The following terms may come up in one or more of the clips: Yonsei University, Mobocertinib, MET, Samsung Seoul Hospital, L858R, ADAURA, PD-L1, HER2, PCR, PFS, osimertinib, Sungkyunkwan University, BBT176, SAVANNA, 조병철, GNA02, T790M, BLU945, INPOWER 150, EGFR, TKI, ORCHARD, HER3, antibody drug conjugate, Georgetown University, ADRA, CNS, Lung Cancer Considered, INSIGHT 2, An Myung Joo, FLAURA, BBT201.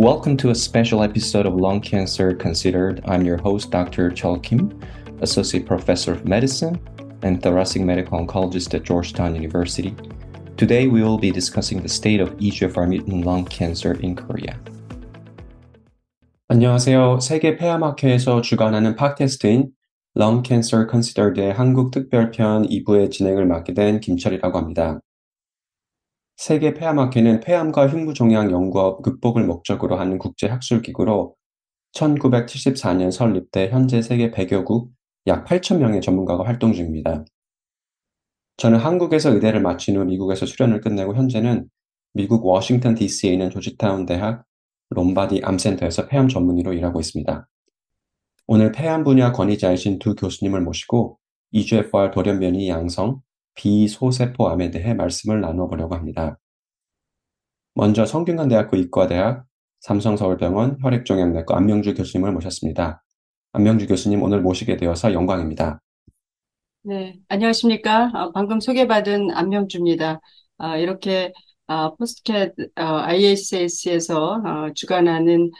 Welcome to a special episode of Lung Cancer Considered. I'm your host, Dr. Chul Kim, Associate Professor of Medicine and Thoracic Medical Oncologist at Georgetown University. Today, we will be discussing the state of EGFR mutant lung cancer in Korea. 안녕하세요. 세계 폐암학회에서 주관하는 팟캐스트인 Lung Cancer Considered의 한국 특별편 2부의 진행을 맡게 된 김철이라고 합니다. 세계 폐암학회는 폐암과 흉부종양 연구와 극복을 목적으로 하는 국제학술기구로 1974년 설립돼 현재 세계 100여국 약 8,000명의 전문가가 활동 중입니다. 저는 한국에서 의대를 마친 후 미국에서 수련을 끝내고 현재는 미국 워싱턴 DC에 있는 조지타운 대학 롬바디 암센터에서 폐암 전문의로 일하고 있습니다. 오늘 폐암 분야 권위자이신 두 교수님을 모시고 EGFR 돌연변이 양성, 비소세포암에 대해 말씀을 나눠보려고 합니다. 먼저 성균관대학교 이과대학 삼성서울병원 혈액종양내과 안명주 교수님을 모셨습니다. 안명주 교수님 오늘 모시게 되어서 영광입니다. 네, 안녕하십니까. 방금 소개받은 안명주입니다. 이렇게 포스트캣 ISS에서 주관하는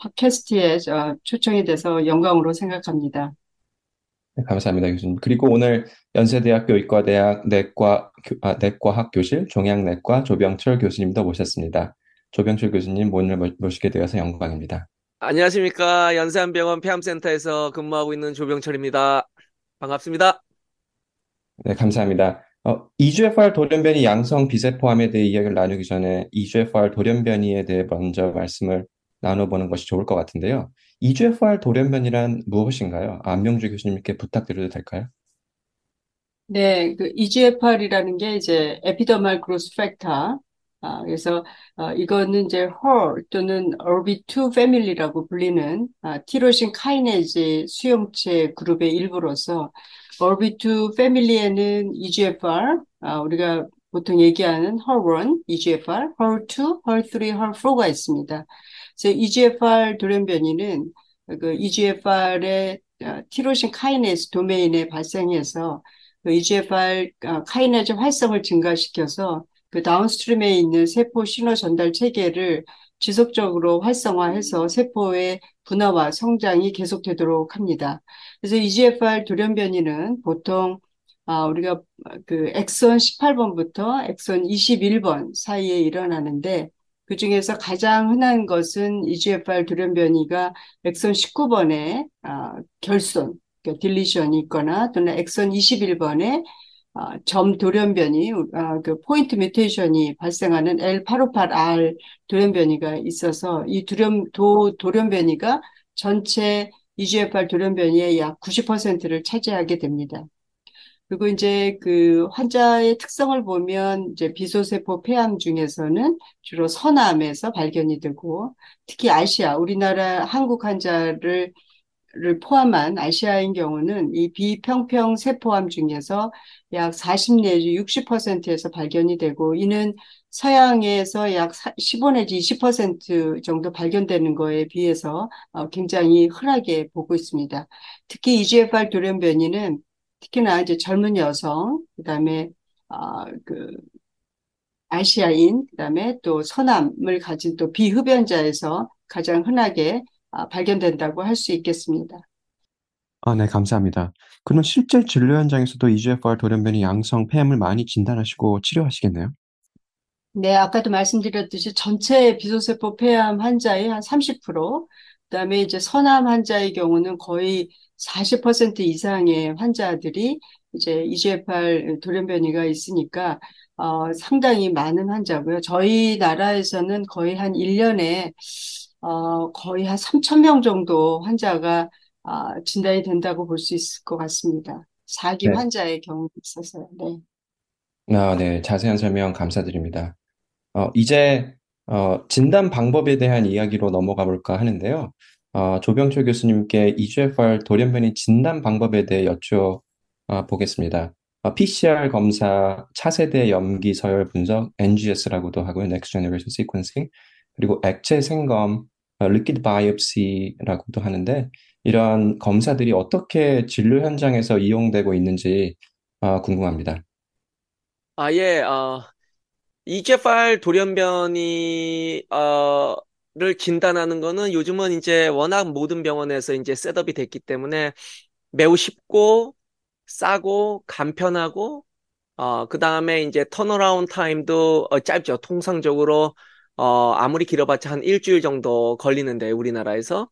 팟캐스트에 초청이 돼서 영광으로 생각합니다. 네, 감사합니다, 교수님. 그리고 오늘 연세대학교 의과대학 내과학 교실 종양내과 조병철 교수님도 모셨습니다. 조병철 교수님 오늘 모시게 되어서 영광입니다. 안녕하십니까. 연세한병원 폐암센터에서 근무하고 있는 조병철입니다. 반갑습니다. 네, 감사합니다. EGFR 돌연변이 양성 비세포암에 대해 이야기를 나누기 전에 EGFR 돌연변이에 대해 먼저 말씀을 나눠보는 것이 좋을 것 같은데요. EGFR 돌연변이란 무엇인가요? 안명주 교수님께 부탁드려도 될까요? 네, 그 EGFR이라는 게 이제 에피더멀 그로스 팩터. 그래서 이거는 이제 HER 또는 ERB2 패밀리라고 불리는 티로신 카이네즈 수용체 그룹의 일부로서 ERB2 패밀리에는 EGFR, 우리가 보통 얘기하는 HER1, EGFR, HER2, HER3, HER4가 있습니다. 그래서 EGFR 돌연변이는 그 EGFR의 티로신 카이네즈 도메인에 발생해서 그 EGFR 카이네즈 활성을 증가시켜서 그 다운스트림에 있는 세포 신호 전달 체계를 지속적으로 활성화해서 세포의 분화와 성장이 계속되도록 합니다. 그래서 EGFR 돌연변이는 보통 우리가 그 엑손 18번부터 엑손 21번 사이에 일어나는데 그 중에서 가장 흔한 것은 EGFR 돌연변이가 엑손 19번에 결손, 그러니까 딜리션이 있거나 또는 엑손 21번에 점 돌연변이, 그 포인트 뮤테이션이 발생하는 L858R 돌연변이가 있어서 이 돌연변이가 전체 EGFR 돌연변이의 약 90%를 차지하게 됩니다. 그리고 이제 그 환자의 특성을 보면 이제 비소세포 폐암 중에서는 주로 선암에서 발견이 되고 특히 아시아, 우리나라 한국 환자를 포함한 아시아인 경우는 이 비평평 세포암 중에서 약 40 내지 60%에서 발견이 되고 이는 서양에서 약 15 내지 20% 정도 발견되는 거에 비해서 굉장히 흔하게 보고 있습니다. 특히 EGFR 돌연변이는 특히나 이제 젊은 여성, 그다음에 아시아인, 그다음에 또 선암을 가진 또 비흡연자에서 가장 흔하게 발견된다고 할 수 있겠습니다. 아, 네, 감사합니다. 그럼 실제 진료 현장에서도 EGFR 돌연변이 양성 폐암을 많이 진단하시고 치료하시겠네요? 네, 아까도 말씀드렸듯이 전체 비소세포 폐암 환자의 한 30%, 그다음에 이제 선암 환자의 경우는 거의 40% 이상의 환자들이 이제 EGFR 돌연변이가 있으니까 상당히 많은 환자고요. 저희 나라에서는 거의 한 1년에 거의 한 3,000명 정도 환자가 진단이 된다고 볼 수 있을 것 같습니다. 4기 네. 환자의 경우에 있어서요. 네. 아, 네. 자세한 설명 감사드립니다. 이제 진단 방법에 대한 이야기로 넘어가 볼까 하는데요. 조병철 교수님께 EGFR 돌연변이 진단 방법에 대해 여쭤보겠습니다. PCR 검사, 차세대 염기 서열 분석, NGS라고도 하고요. Next Generation Sequencing, 그리고 액체 생검, liquid biopsy라고도 하는데 이런 검사들이 어떻게 진료 현장에서 이용되고 있는지 궁금합니다. EGFR 돌연변이 를 진단하는 거는 요즘은 이제 워낙 모든 병원에서 이제 셋업이 됐기 때문에 매우 쉽고 싸고 간편하고 그다음에 이제 턴어라운드 타임도 짧죠. 통상적으로 아무리 길어봤자 한 일주일 정도 걸리는데 우리나라에서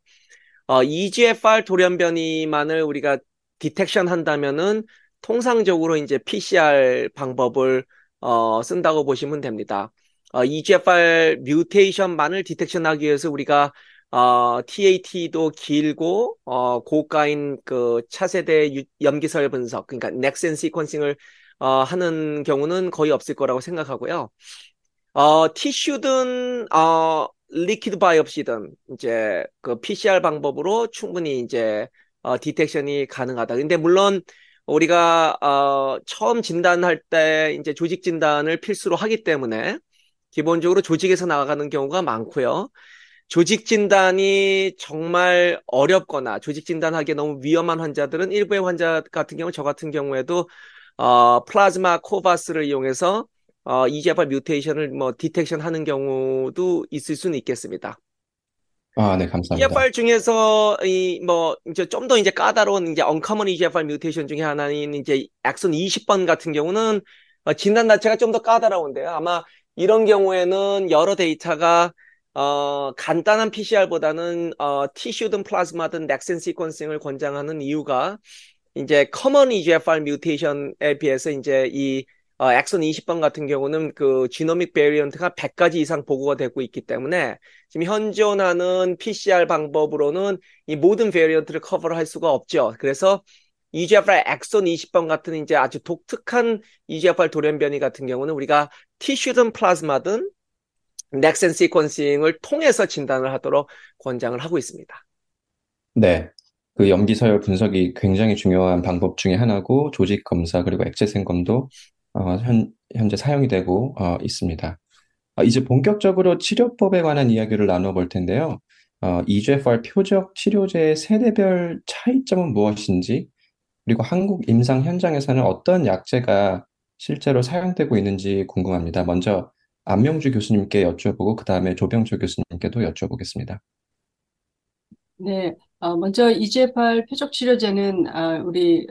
EGFR 돌연변이만을 우리가 디텍션 한다면은 통상적으로 이제 PCR 방법을 쓴다고 보시면 됩니다. EGFR 뮤테이션만을 디텍션하기 위해서 우리가 TAT도 길고 고가인 그 차세대 염기설 분석, 그러니까 넥센 시퀀싱을 하는 경우는 거의 없을 거라고 생각하고요. 티슈든 리퀴드 바이옵시든 이제 그 PCR 방법으로 충분히 이제 디텍션이 가능하다. 근데 물론 우리가 처음 진단할 때 이제 조직 진단을 필수로 하기 때문에 기본적으로 조직에서 나가는 경우가 많고요. 조직 진단이 정말 어렵거나 조직 진단하기에 너무 위험한 환자들은 일부의 환자 같은 경우 저 같은 경우에도 플라즈마 코바스를 이용해서 EGFR 뮤테이션을 뭐 디텍션하는 경우도 있을 수는 있겠습니다. 아, 네, 감사합니다. EGFR 중에서 좀 더 이제 까다로운 이제 언커먼 EGFR 뮤테이션 중에 하나인 이제 exon 20번 같은 경우는 진단 자체가 좀 더 까다로운데요. 아마 이런 경우에는 여러 데이터가 간단한 PCR보다는 티슈든 플라즈마든 넥센 시퀀싱을 권장하는 이유가 이제 커먼 EGFR 뮤테이션에 비해서 이제 이 엑손 20번 같은 경우는 그 지노믹 베리언트가 100가지 이상 보고가 되고 있기 때문에 지금 현존하는 PCR 방법으로는 이 모든 베리언트를 커버할 수가 없죠. 그래서 EGFR 엑손 20번 같은 이제 아주 독특한 EGFR 돌연변이 같은 경우는 우리가 티슈든 플라즈마든 넥센 시퀀싱을 통해서 진단을 하도록 권장을 하고 있습니다. 네. 그 염기서열 분석이 굉장히 중요한 방법 중에 하나고 조직 검사 그리고 액체 생검도 현재 사용이 되고 있습니다. 이제 본격적으로 치료법에 관한 이야기를 나눠볼 텐데요. EGFR 표적 치료제의 세대별 차이점은 무엇인지 그리고 한국 임상 현장에서는 어떤 약제가 실제로 사용되고 있는지 궁금합니다. 먼저 안명주 교수님께 여쭤보고 그 다음에 조병철 교수님께도 여쭤보겠습니다. 네, 먼저 EGFR 표적 치료제는 우리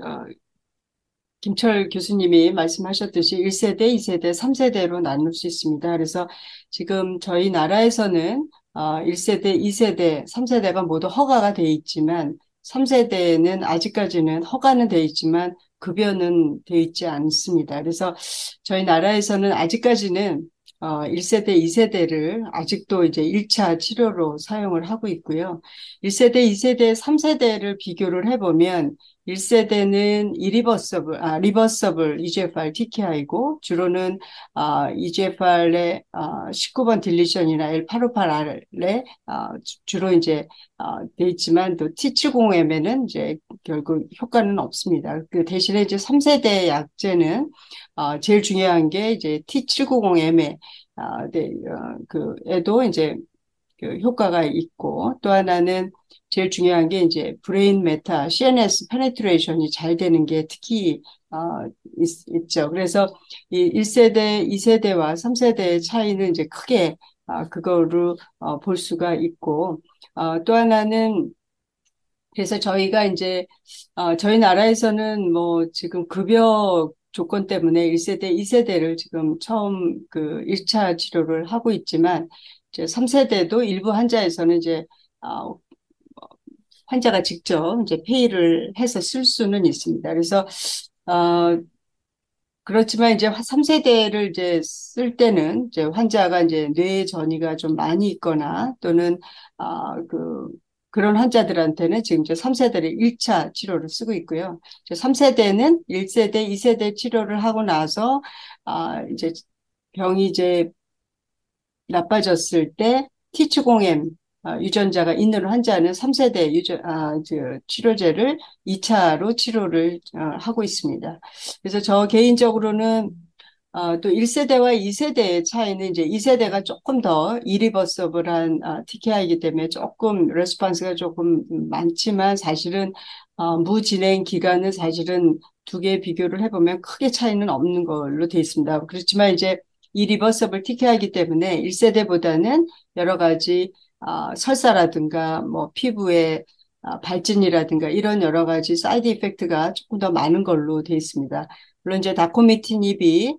김철 교수님이 말씀하셨듯이 1세대, 2세대, 3세대로 나눌 수 있습니다. 그래서 지금 저희 나라에서는 1세대, 2세대, 3세대가 모두 허가가 돼 있지만 3세대는 아직까지는 허가는 돼 있지만 급여는 돼 있지 않습니다. 그래서 저희 나라에서는 아직까지는 1세대, 2세대를 아직도 이제 1차 치료로 사용을 하고 있고요. 1세대, 2세대, 3세대를 비교를 해보면 1세대는 리버서블 EGFR TKI고 주로는 EGFR의 19번 딜리션이나 L858R에 주로 이제 돼 있지만 또 T70M에는 이제 결국 효과는 없습니다. 그 대신에 이제 3세대 약제는 제일 중요한 게 이제 T70M에 에도 이제 그 효과가 있고 또 하나는 제일 중요한 게 이제 브레인 메타, CNS 페네트레이션이 잘 되는 게 특히 있죠. 그래서 이 1세대, 2세대와 3세대의 차이는 이제 크게 그거를 볼 수가 있고 또 하나는 그래서 저희가 이제 저희 나라에서는 뭐 지금 급여 조건 때문에 1세대, 2세대를 지금 처음 그 1차 치료를 하고 있지만 이제 3세대도 일부 환자에서는 이제 환자가 직접 이제 페이를 해서 쓸 수는 있습니다. 그래서 그렇지만 이제 3세대를 이제 쓸 때는 이제 환자가 이제 뇌 전이가 좀 많이 있거나 또는 그런 환자들한테는 지금 이제 3세대를 1차 치료를 쓰고 있고요. 이제 3세대는 1세대, 2세대 치료를 하고 나서 이제 병이 이제 나빠졌을 때 T70M 유전자가 있는 환자는 3세대 치료제를 2차로 치료를 하고 있습니다. 그래서 저 개인적으로는 또 1세대와 2세대의 차이는 이제 2세대가 조금 더 이리버서블한 TKI이기 때문에 조금 레스폰스가 조금 많지만 사실은 무진행 기간은 사실은 두 개 비교를 해보면 크게 차이는 없는 걸로 돼 있습니다. 그렇지만 이제 이리버서블 TKI이기 때문에 1세대보다는 여러 가지 설사라든가 뭐 피부의 발진이라든가 이런 여러 가지 사이드 이펙트가 조금 더 많은 걸로 돼 있습니다. 물론 이제 다코미티닙이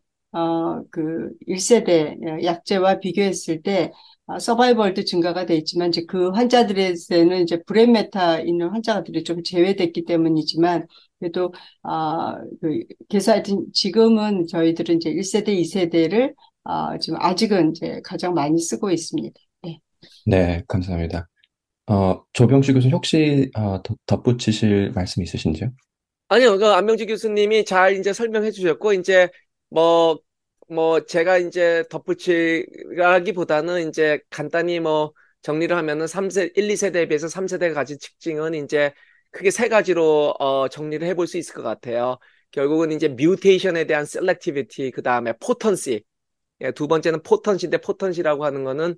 그 1세대 약제와 비교했을 때 서바이벌도 증가가 돼 있지만 이제 그 환자들에서는 이제 브레인 메타 있는 환자들이 좀 제외됐기 때문이지만 그래도 그 계속 하여튼 지금은 저희들은 이제 1세대, 2세대를 지금 아직은 이제 가장 많이 쓰고 있습니다. 네. 네, 감사합니다. 조병식 교수님 혹시 덧붙이실 말씀 있으신지요? 아니요, 그러니까 안명주 교수님이 잘 이제 설명해 주셨고 이제 뭐 제가 이제 덧붙이기보다는 이제 간단히 뭐 정리를 하면은 3세 1, 2세대에 비해서 3세대가 가진 특징은 이제 크게 세 가지로 정리를 해볼 수 있을 것 같아요. 결국은 이제 뮤테이션에 대한 셀렉티비티, 그 다음에 포턴시. 예, 두 번째는 포턴시인데 포턴시라고 하는 거는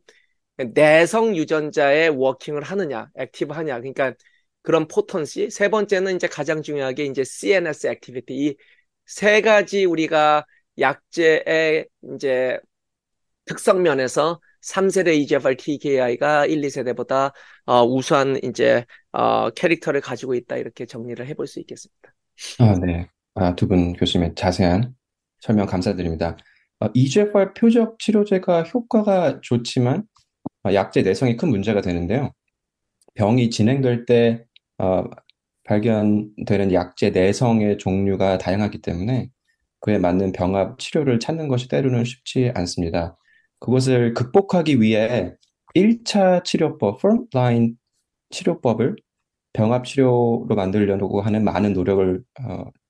내성 유전자의 워킹을 하느냐, 액티브하냐. 그러니까 그런 포턴시. 세 번째는 이제 가장 중요하게 이제 CNS 액티비티. 이 세 가지 우리가 약제의 이제 특성 면에서 3세대 EGFR TKI가 1, 2세대보다 우수한 이제 캐릭터를 가지고 있다 이렇게 정리를 해볼 수 있겠습니다. 네. 두 분 교수님의 자세한 설명 감사드립니다. EGFR 표적 치료제가 효과가 좋지만 약제 내성이 큰 문제가 되는데요. 병이 진행될 때 발견되는 약제 내성의 종류가 다양하기 때문에 그에 맞는 병합 치료를 찾는 것이 때로는 쉽지 않습니다. 그것을 극복하기 위해 1차 치료법, 프론트라인 치료법을 병합 치료로 만들려고 하는 많은 노력을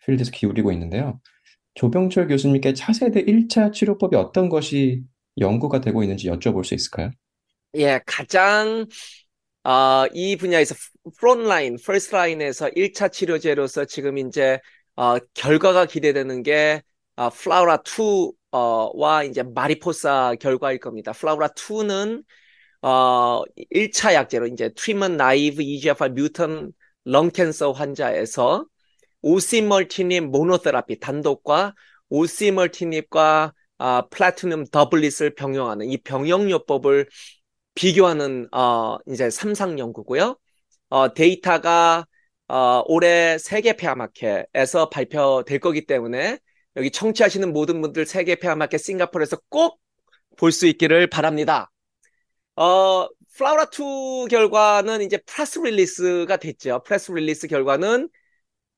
필드에서 기울이고 있는데요. 조병철 교수님께 차세대 1차 치료법이 어떤 것이 연구가 되고 있는지 여쭤볼 수 있을까요? 예, 가장 이 분야에서 프론트라인, 퍼스트라인에서 1차 치료제로서 지금 이제 결과가 기대되는 게 플라우라 2와 이제 마리포사 결과일 겁니다. 플라우라 2는 1차 약제로 이제 트리먼 나이브 EGFR 뮤턴 렁 캔서 환자에서 오시멀티닙 모노테라피 단독과 오시멀티닙과 플래티넘 더블릿을 병용하는 이 병용 요법을 비교하는 이제 3상 연구고요. 데이터가 올해 세계 폐암학회에서 발표될 거기 때문에 여기 청취하시는 모든 분들 세계 폐암학회 싱가포르에서 꼭 볼 수 있기를 바랍니다. 플라우라 2 결과는 이제 프레스 릴리스가 됐죠. 프레스 릴리스 결과는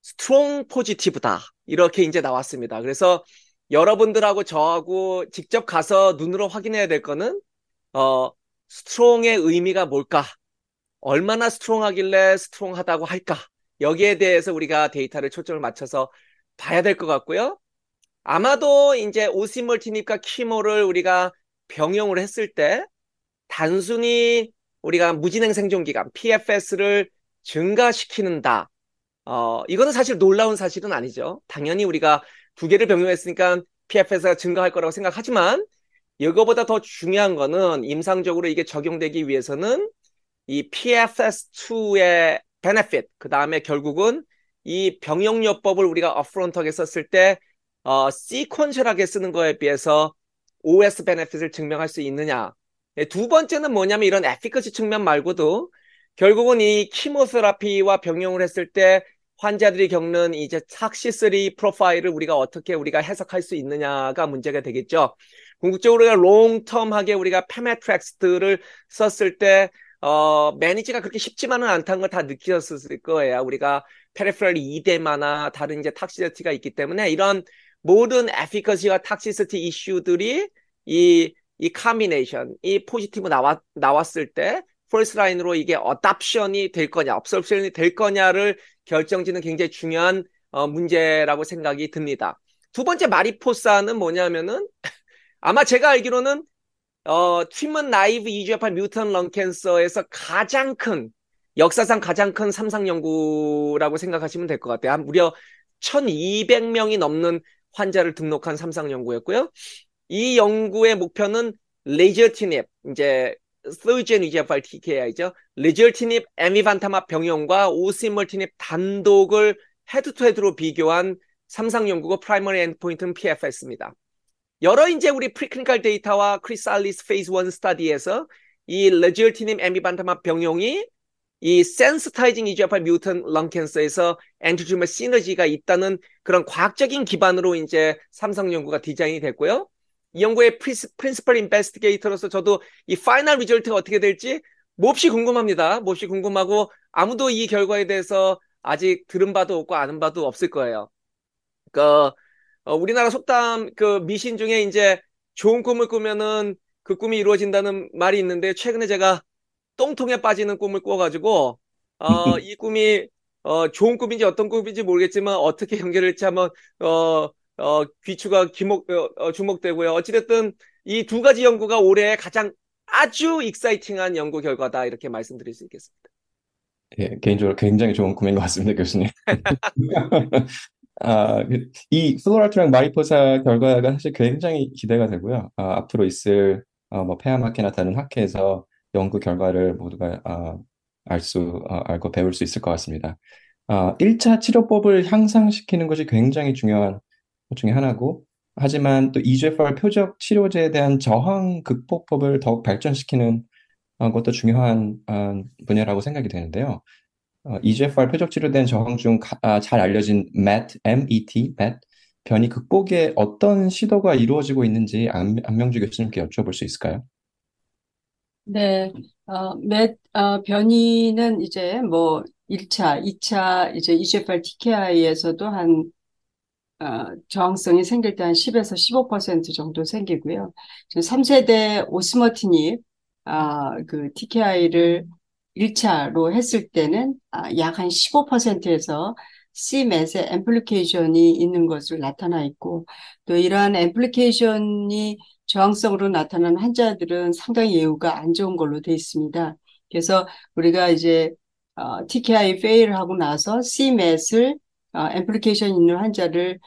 스트롱 포지티브다 이렇게 이제 나왔습니다. 그래서 여러분들하고 저하고 직접 가서 눈으로 확인해야 될 거는 스트롱의 의미가 뭘까? 얼마나 스트롱하길래 스트롱하다고 할까? 여기에 대해서 우리가 데이터를 초점을 맞춰서 봐야 될 것 같고요. 아마도 이제 오시멀티닙과 키모를 우리가 병용을 했을 때 단순히 우리가 무진행 생존기간 PFS를 증가시키는다. 이거는 사실 놀라운 사실은 아니죠. 당연히 우리가 두 개를 병용했으니까 PFS가 증가할 거라고 생각하지만 이거보다 더 중요한 거는 임상적으로 이게 적용되기 위해서는 이 PFS2의 베네핏, 그 다음에 결국은 이 병용요법을 우리가 업프론트하게 썼을 때 시퀀셜하게 쓰는 거에 비해서 OS 베네핏을 증명할 수 있느냐. 두 번째는 뭐냐면 이런 에피커시 측면 말고도 결국은 이 키모테라피와 병용을 했을 때 환자들이 겪는 이제 탁시3 프로파일을 우리가 어떻게 우리가 해석할 수 있느냐가 문제가 되겠죠. 궁극적으로 롱텀하게 우리가 페메트렉스트를 썼을 때 매니지가 그렇게 쉽지만은 않다는 걸 다 느끼셨을 거예요. 우리가 페리페럴 2대마나 다른 이제 탁시시티가 있기 때문에 이런 모든 에피커시와 탁시시티 이슈들이 이 컴비네이션, 이 포지티브 나왔을 때 퍼스트 라인으로 이게 어댑션이 될 거냐, 업섭션이 될 거냐를 결정짓는 굉장히 중요한 문제라고 생각이 듭니다. 두 번째 마리포사는 뭐냐면은 아마 제가 알기로는 트리먼 나이브 EGFR 뮤턴 런 캔서에서 가장 큰 역사상 가장 큰 3상 연구라고 생각하시면 될 것 같아요. 한 무려 1200명이 넘는 환자를 등록한 3상 연구였고요. 이 연구의 목표는 레졸티닙 이제 3 gen EGFR TKI죠. 레졸티닙 에미반타마 병용과 오시멀티닙 단독을 헤드 투 헤드로 비교한 3상 연구고 프라이머리 엔드포인트는 PFS입니다. 여러 이제 우리 프리클리니컬 데이터와 크리살리스 페이즈 1 스터디에서 이 레지얼티님 엠비반타마 병용이 이 센스타이징 EGFR 뮤턴 런캔서에서 엔티튜머 시너지가 있다는 그런 과학적인 기반으로 이제 삼성 연구가 디자인이 됐고요. 이 연구의 프린시펄 인베스티게이터로서 저도 이 파이널 리졸트가 어떻게 될지 몹시 궁금합니다. 몹시 궁금하고 아무도 이 결과에 대해서 아직 들은 바도 없고 아는 바도 없을 거예요. 그러니까 우리나라 속담 그 미신 중에 이제 좋은 꿈을 꾸면은 그 꿈이 이루어진다는 말이 있는데 최근에 제가 똥통에 빠지는 꿈을 꿔가지고 이 꿈이 좋은 꿈인지 어떤 꿈인지 모르겠지만 어떻게 연결될지 한번 귀추가 주목되고요. 어찌됐든 이 두 가지 연구가 올해 가장 아주 익사이팅한 연구 결과다 이렇게 말씀드릴 수 있겠습니다. 예, 개인적으로 굉장히 좋은 꿈인 것 같습니다, 교수님. 이 플로라트랑 마리포사 결과가 사실 굉장히 기대가 되고요. 앞으로 있을 폐암학회나 다른 학회에서 연구 결과를 모두가 알고 배울 수 있을 것 같습니다. 1차 치료법을 향상시키는 것이 굉장히 중요한 것 중에 하나고, 하지만 또 EGFR 표적 치료제에 대한 저항 극복법을 더욱 발전시키는 것도 중요한 분야라고 생각이 되는데요. EGFR 표적 치료된 저항 중 잘 알려진 MET 변이 극복에 어떤 시도가 이루어지고 있는지 안명주 교수님께 여쭤볼 수 있을까요? 네, MET 변이는 이제 1차, 2차 이제 EGFR TKI에서도 한 저항성이 생길 때 한 10에서 15% 정도 생기고요. 지금 3세대 osimertinib 그 TKI를 1차로 했을 때는 약 한 15%에서 CMET의 앰플리케이션이 있는 것으로 나타나 있고, 또 이러한 앰플리케이션이 저항성으로 나타난 환자들은 상당히 예후가 안 좋은 걸로 되어 있습니다. 그래서 우리가 이제 TKI 페일을 하고 나서 CMET을 앰플리케이션 있는 환자를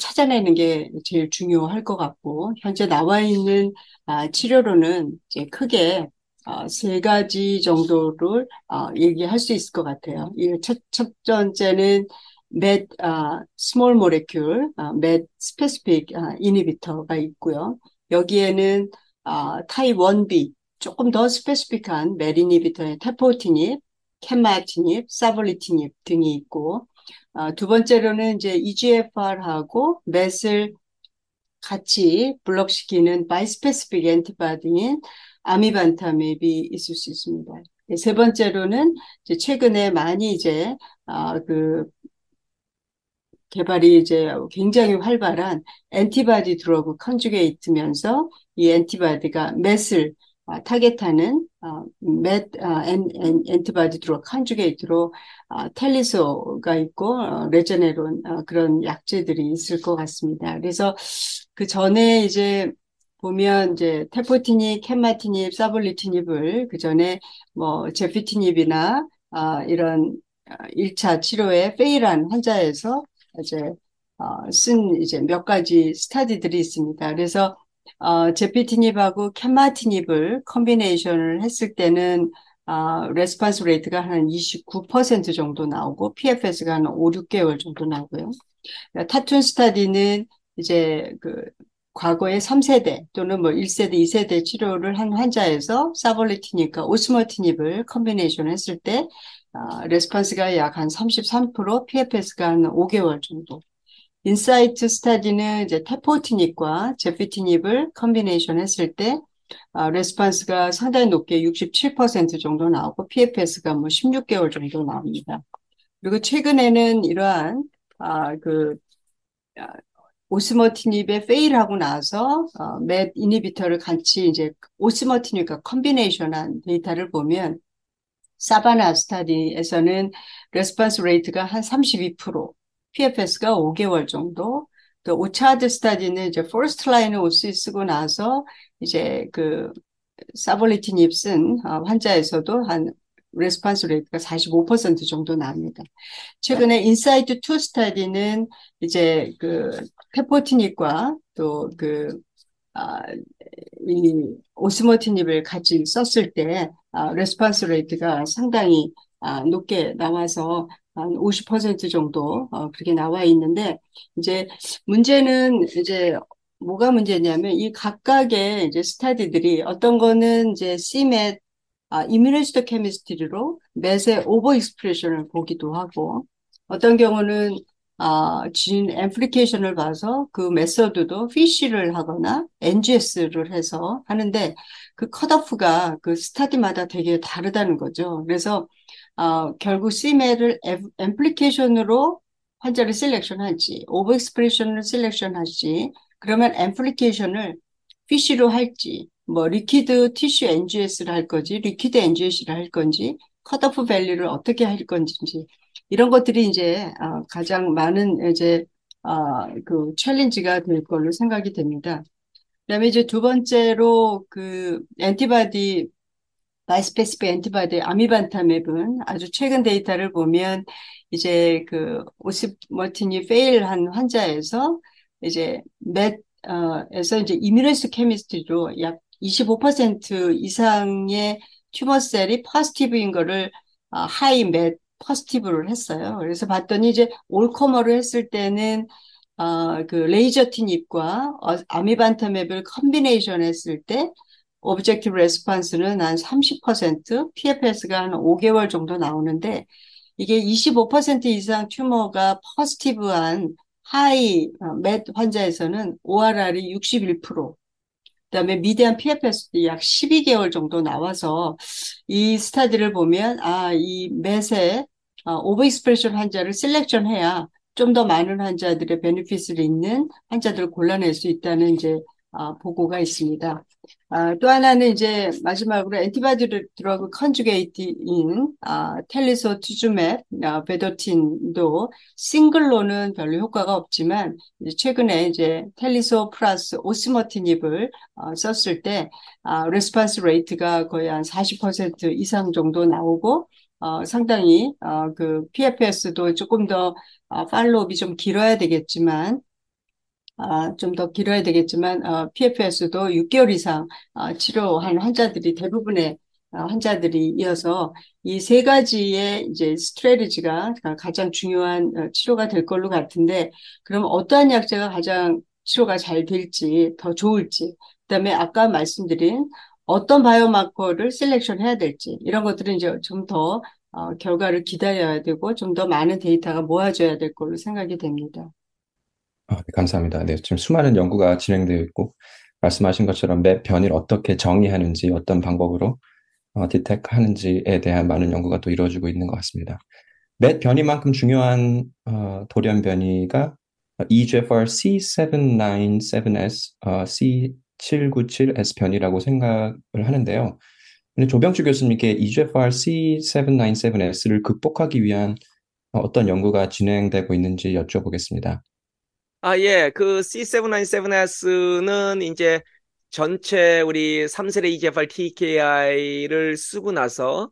찾아내는 게 제일 중요할 것 같고, 현재 나와 있는 치료로는 이제 크게 세 가지 정도를 얘기할 수 있을 것 같아요. 첫 번째는 MET small molecule, MET specific inhibitor가 있고요. 여기에는 타입 1B, 조금 더 스페시픽한 MET inhibitor의 Tepotinib, Capmatinib, Savolitinib 등이 있고, 두 번째로는 이제 EGFR하고 MET을 같이 블록시키는 바이스페시픽 엔티바디인 아미반타맵이 있을 수 있습니다. 세 번째로는 이제 최근에 많이 이제 개발이 이제 굉장히 활발한 antibody drug conjugate면서 이 antibodi가 MET을 타겟하는 MET antibody drug conjugate로 텔리소가 있고 레제네론 그런 약제들이 있을 것 같습니다. 그래서 그 전에 이제 보면 이제 테포티닙, 캡마티닙, 사볼리티닙을 그 전에 제피티닙이나 이런 1차 치료에 페일한 환자에서 이제 쓴 이제 몇 가지 스타디들이 있습니다. 그래서 제피티닙하고 캡마티닙을 컴비네이션을 했을 때는 레스폰스 레이트가 한 29% 정도 나오고 PFS가 한 5, 6개월 정도 나오고요. 타툰 스타디는 이제 과거에 3세대 또는 1세대, 2세대 치료를 한 환자에서 사볼리티닙과 오스머티닙을 컴비네이션 했을 때 레스폰스가 약 한 33%, PFS가 한 5개월 정도. 인사이트 스타디는 이제 테포티닙과 제피티닙을 컴비네이션 했을 때 레스폰스가 상당히 높게 67% 정도 나오고 PFS가 16개월 정도 나옵니다. 그리고 최근에는 이러한 오스머티닙에 페일하고 나서 MET 이니비터를 같이 이제 오스머티닙과 컴비네이션한 데이터를 보면 사바나 스타디에서는 레스폰스 레이트가 한 32%, PFS가 5개월 정도. 또 오차드 스타디는 이제 퍼스트 라인 오스 쓰고 나서 이제 사볼리티닙 쓴 환자에서도 한 레스폰스 레이트가 45% 정도 나옵니다. 최근에 인사이트 2 스타디는 이제 테포티닙과 또 이 오스머티닙을 같이 썼을 때 레스폰스 레이트가 상당히 높게 나와서 한 50% 정도 그렇게 나와 있는데, 이제 문제는 이제 뭐가 문제냐면 이 각각의 이제 스타디들이 어떤 거는 이제 CMET immunohistochemistry로 MET의 오버 익스프레션을 보기도 하고 어떤 경우는 진 앰플리케이션을 봐서 그 메서드도 피쉬를 하거나 NGS를 해서 하는데 그 컷오프가 그 스타디마다 되게 다르다는 거죠. 그래서 결국 CMET를 앰플리케이션으로 환자를 셀렉션할지 오버 익스프레션을 셀렉션할지 그러면 앰플리케이션을 피쉬로 할지 뭐 리퀴드 티슈 NGS를 할 거지 리퀴드 NGS를 할 건지 컷오프 밸류를 어떻게 할 건지 이런 것들이 이제 가장 많은 이제 그 챌린지가 될 걸로 생각이 됩니다. 그다음에 이제 두 번째로 그 엔티바디 바이스페시픽 엔티바디 아미반타맵은 아주 최근 데이터를 보면 이제 그 오시머티닙 페일한 환자에서 이제 MET에서 이제 이뮤노히스토케미스트리로 약 25% 이상의 튜머셀이 포지티브인 거를 하이 MET 포지티브를 했어요. 그래서 봤더니 이제 올코머로 했을 때는 그 레이저티닙과 아미반타맵을 컴비네이션 했을 때 오브젝티브 레스폰스는 한 30%, PFS가 한 5개월 정도 나오는데 이게 25% 이상 튜머가 포지티브한 하이 MET 환자에서는 ORR이 61%, 그다음에 미디안 PFS도 약 12개월 정도 나와서 이 스타디를 보면 이 MET의 오버 익스프레션 환자를 셀렉션해야 좀 더 많은 환자들의 베네핏을 있는 환자들을 골라낼 수 있다는 이제 보고가 있습니다. 또 하나는 이제 마지막으로 엔티바디 드러그 컨주게이트인 텔리소투즈맵 베도틴도 싱글로는 별로 효과가 없지만 이제 최근에 이제 텔리소 플러스 오시머티닙을 썼을 때 레스폰스 레이트가 거의 한 40% 이상 정도 나오고 상당히 그 PFS도 조금 더 팔로업이 좀 길어야 되겠지만 좀 더 길어야 되겠지만 PFS도 6개월 이상 치료한 환자들이 대부분의 환자들이 이어서 이 세 가지의 이제 스트레티지가 가장 중요한 치료가 될 걸로 같은데 그럼 어떠한 약제가 가장 치료가 잘 될지 더 좋을지 그다음에 아까 말씀드린 어떤 바이오마커를 셀렉션해야 될지 이런 것들은 이제 좀 더 결과를 기다려야 되고 좀 더 많은 데이터가 모아져야 될 걸로 생각이 됩니다. 네, 감사합니다. 네, 지금 수많은 연구가 진행되어 있고 말씀하신 것처럼 맵 변이를 어떻게 정의하는지 어떤 방법으로 디텍하는지에 대한 많은 연구가 또 이루어지고 있는 것 같습니다. 맵 변이만큼 중요한 돌연 변이가 EGFR C797S, C797S 변이라고 생각을 하는데요. 근데 조병주 교수님께 EGFR C797S를 극복하기 위한 어떤 연구가 진행되고 있는지 여쭤보겠습니다. 예. 그 C797S는 이제 전체 우리 3세대 EGFR TKI를 쓰고 나서,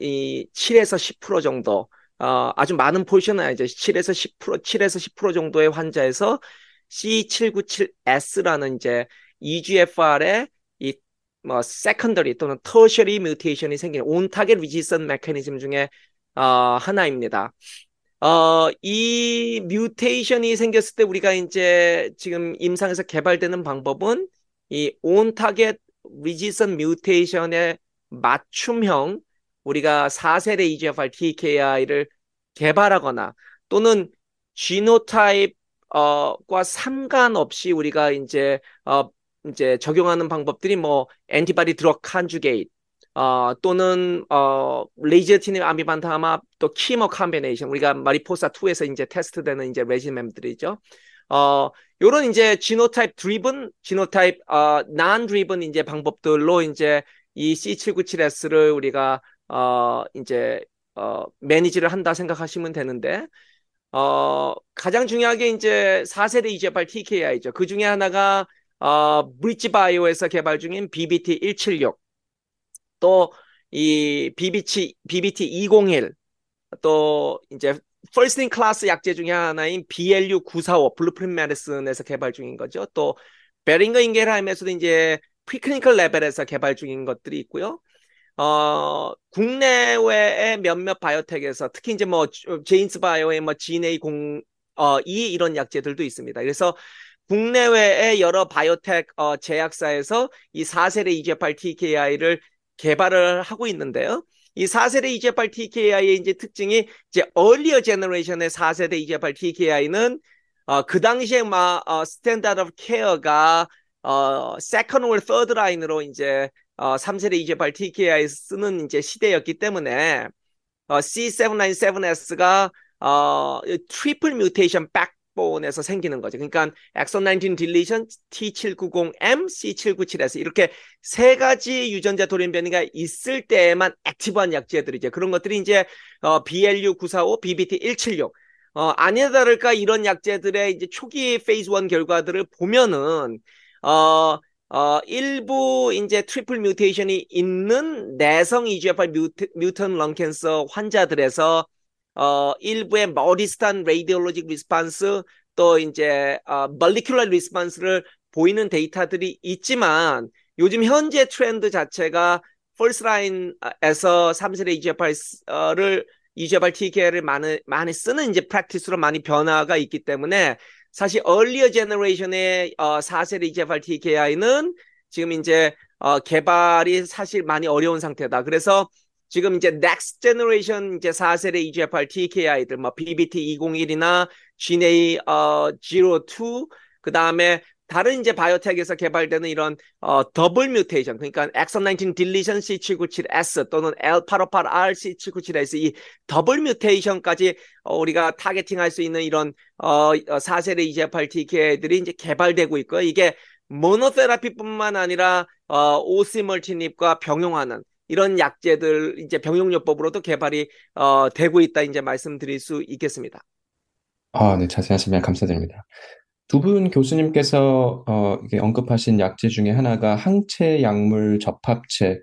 이 7에서 10% 정도, 아주 많은 포지션은 아니죠. 7에서 10% 정도의 환자에서 C797S라는 이제 EGFR의 이 세컨더리 또는 터셔리 뮤테이션이 생기는 온 타겟 리지스턴 메커니즘 중에, 하나입니다. 이 뮤테이션이 생겼을 때 우리가 이제 지금 임상에서 개발되는 방법은 이 온 타겟 리지스턴 뮤테이션의 맞춤형 우리가 4세대 EGFR TKI를 개발하거나 또는 지노타입 과 상관없이 우리가 이제 적용하는 방법들이 뭐 엔티바디 드럭 컨주게이트 또는 레이저티닙 아미반타마 또 키머 컴비네이션 우리가 마리포사 2에서 이제 테스트되는 이제 레지멘들이죠. 요런 이제 지노타입 드리븐, 지노타입 난 드리븐 이제 방법들로 이제 이 C797S를 우리가 매니지를 한다 생각하시면 되는데 가장 중요하게 이제 4세대 EGFR TKI죠. 그 중에 하나가 브릿지 바이오에서 개발 중인 BBT 176 또, 이, BBT201, 또, 이제, first in class 약제 중에 하나인 BLU945, 블루프린 메디슨에서 개발 중인 거죠. 또, 베링거 인겔하임에서도 이제, 프리클리니컬 레벨에서 개발 중인 것들이 있고요. 국내외의 몇몇 바이오텍에서, 특히 이제 제인스 바이오의 뭐, GNA02 이런 약제들도 있습니다. 그래서, 국내외의 여러 바이오텍 제약사에서 이 4세대 EGFR TKI를 개발을 하고 있는데요. 이 4세대 EGFR TKI의 이제 특징이 이제 earlier generation의 4세대 EGFR TKI는 그 당시에 standard of care가 second or third line으로 이제 3세대 EGFR TKI 쓰는 이제 시대였기 때문에 C797S가 트리플 뮤테이션 백본에서 생기는 거죠. 그러니까 exon 19 deletion, T790M, C797S 이렇게 세 가지 유전자 돌연 변이가 있을 때에만 액티브한 약제들이죠. 그런 것들이 이제 BLU945, BBT176 아니나 다를까 이런 약제들의 이제 초기 페이즈 1 결과들을 보면은 일부 이제 트리플 뮤테이션이 있는 내성 EGFR 뮤턴 런캔서 환자들에서 일부의 머리스탄 레이디올로직 리스폰스 또 이제 멀리큘러 리스폰스를 보이는 데이터들이 있지만 요즘 현재 트렌드 자체가 퍼스트 라인에서 3세대 EGFR TK를 많이 쓰는 이제 프랙티스로 많이 변화가 있기 때문에 사실 earlier generation의 4세대 EGFR TKI는 지금 이제 개발이 사실 많이 어려운 상태다. 그래서 지금 이제 next generation 이제 4세대 EGFR TKI들 뭐 BBT201이나 GNA02 그다음에 다른 이제 바이오텍에서 개발되는 이런 더블 뮤테이션 그러니까 exon 19 deletion C797S 또는 L858R C797S 이 더블 뮤테이션까지 우리가 타겟팅할 수 있는 이런 4세대 EGFR TKI들이 이제 개발되고 있고요. 이게 모노테라피뿐만 아니라 오시멀티닙과 병용하는 이런 약제들 이제 병용요법으로도 개발이 되고 있다 이제 말씀드릴 수 있겠습니다. 아, 네, 자세한 설명 감사드립니다. 두 분 교수님께서 이게 언급하신 약제 중에 하나가 항체 약물 접합체,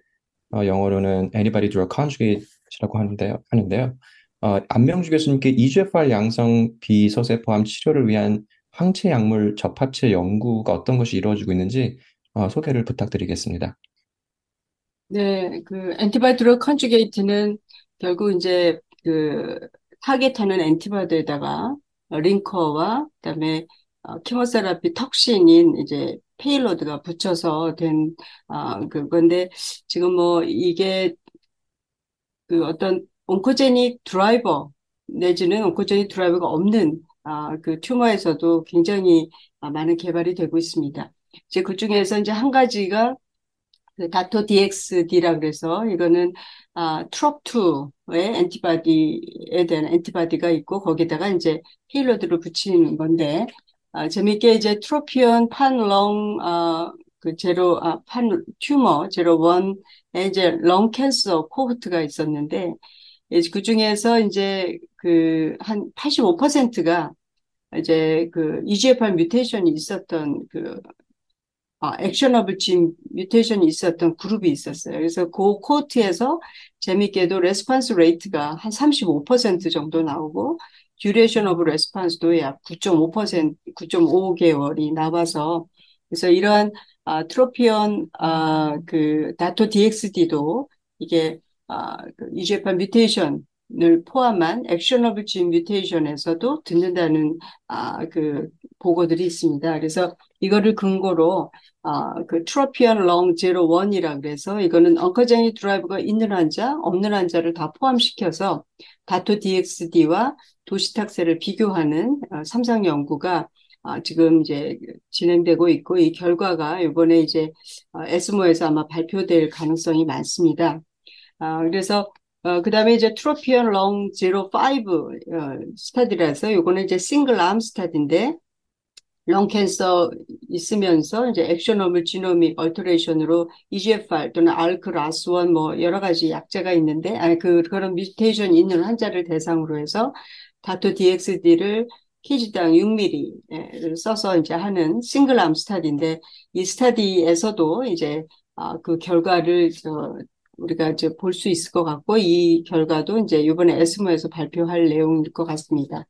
영어로는 antibody drug conjugate라고 하는데요. 안명주 교수님께 EGFR 양성 비서세 포함 치료를 위한 항체 약물 접합체 연구가 어떤 것이 이루어지고 있는지 소개를 부탁드리겠습니다. 네, 그 antibody drug conjugate는 결국 이제 그 타겟하는 엔티바디에다가 링커와 그다음에 키모테라피 턱신인 이제 페일로드가 붙여서 된 그건데 지금 뭐 이게 그 어떤 온코제닉 드라이버 내지는 온코제닉 드라이버가 없는 그 튜머에서도 굉장히 많은 개발이 되고 있습니다. 이제 그 중에서 이제 한 가지가 그 다토 DXD라 그래서 이거는 트롭2의 엔티바디에 대한 엔티바디가 있고 거기다가 이제 페일로드를 붙이는 건데. 재미있게 이제 트로피온 판롱 그 제로 판 튜머 제로 원에 이제 렁 캔서 코호트가 있었는데 그 중에서 이제 그 한 85%가 이제 그 EGFR 뮤테이션이 있었던 그 액셔너블 진 뮤테이션이 있었던 그룹이 있었어요. 그래서 그 코호트에서 재미있게도 레스폰스 레이트가 한 35% 정도 나오고. 듀레이션 오브 레스폰스도 약 9.5개월이 나와서 그래서 이러한 트로피온 그 다토 DXD도 이게 EGFR 뮤테이션을 포함한 액셔너블 진 뮤테이션에서도 듣는다는 그 보고들이 있습니다. 그래서 이거를 근거로 그 트로피온 롱 01이라 그래서 이거는 언커제닉 드라이브가 있는 환자, 없는 환자를 다 포함시켜서 다토 DXD와 도시탁세를 비교하는 삼상 연구가 지금 이제 진행되고 있고 이 결과가 이번에 이제 에스모에서 아마 발표될 가능성이 많습니다. 그래서 그다음에 이제 트로피온 롱 05 스타디라서 요거는 이제 싱글 암 스타디인데 렁 캔서 있으면서 이제 액셔너블 지노믹 얼터레이션으로 EGFR 또는 ALK, RAS1 뭐 여러 가지 약제가 있는데 그런 뮤테이션이 있는 환자를 대상으로 해서 다토 DXD를 kg당 6mm를 써서 이제 하는 싱글 암 스타디인데 이 스타디에서도 이제 그 결과를 우리가 이제 볼 수 있을 것 같고 이 결과도 이제 이번에 에스모에서 발표할 내용일 것 같습니다.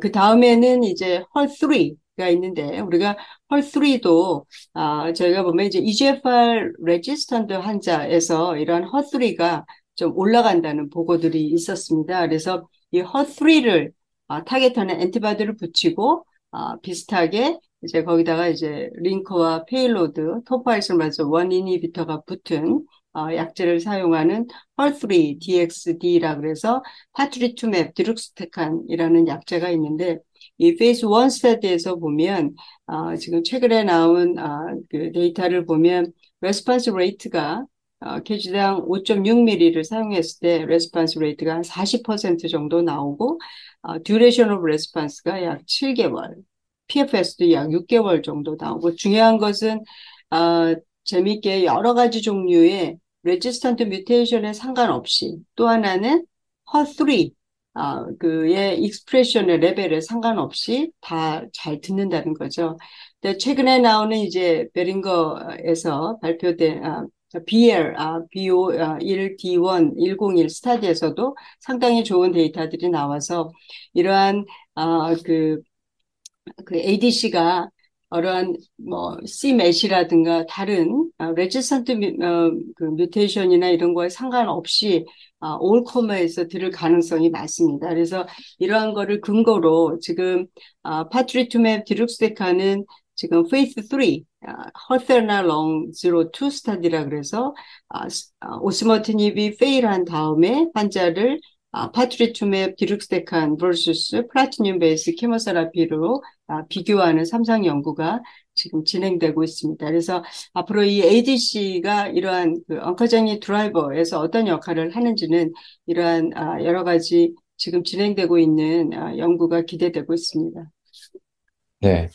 그 다음에는 이제 HER3 가 있는데 우리가 HER3도 저희가 보면 이제 EGFR 레지스턴트 환자에서 이러한 HER3가 좀 올라간다는 보고들이 있었습니다. 그래서 이 HER3를 타겟하는 엔티바디를 붙이고 비슷하게 이제 거기다가 이제 링커와 페일로드, 토파이솔마저 1 인히비터가 붙은 약제를 사용하는 HER3 DXD라 그래서 파트리투맵 디룩스테칸이라는 약제가 있는데 이 페이스 1 스터디에서 보면 지금 최근에 나온 그 데이터를 보면 레스폰스 레이트가 케이지당 5.6ml를 사용했을 때 레스폰스 레이트가 한 40% 정도 나오고 듀레이션 오브 레스폰스가 약 7개월, PFS도 약 6개월 정도 나오고 중요한 것은 재미있게 여러 가지 종류의 레지스턴트 뮤테이션에 상관없이 또 하나는 HER3 그의 익스프레션의 레벨에 상관없이 다 잘 듣는다는 거죠. 근데 최근에 나오는 이제 베링거에서 발표된 BL, BO1D1 101 스타디에서도 상당히 좋은 데이터들이 나와서 이러한 ADC가 이러한 뭐 CMET이라든가 다른 레지스턴트 뮤테이션이나 이런 거에 상관없이 올코머에서 들을 가능성이 많습니다. 그래서 이러한 거를 근거로 지금 파트리투맵 디룩스테칸은 지금 페이스 3 허세나 롱 02 스타디라 그래서 오스머티닙이 페일한 다음에 환자를 파트리투맵 디룩스테칸 vs 플라티늄 베이스 케모세라피로 비교하는 3상 연구가 지금 진행되고 있습니다. 그래서 앞으로 이 ADC가 이러한 그 언커제니 드라이버에서 어떤 역할을 하는지는 이러한 여러 가지 지금 진행되고 있는 연구가 기대되고 있습니다. 네.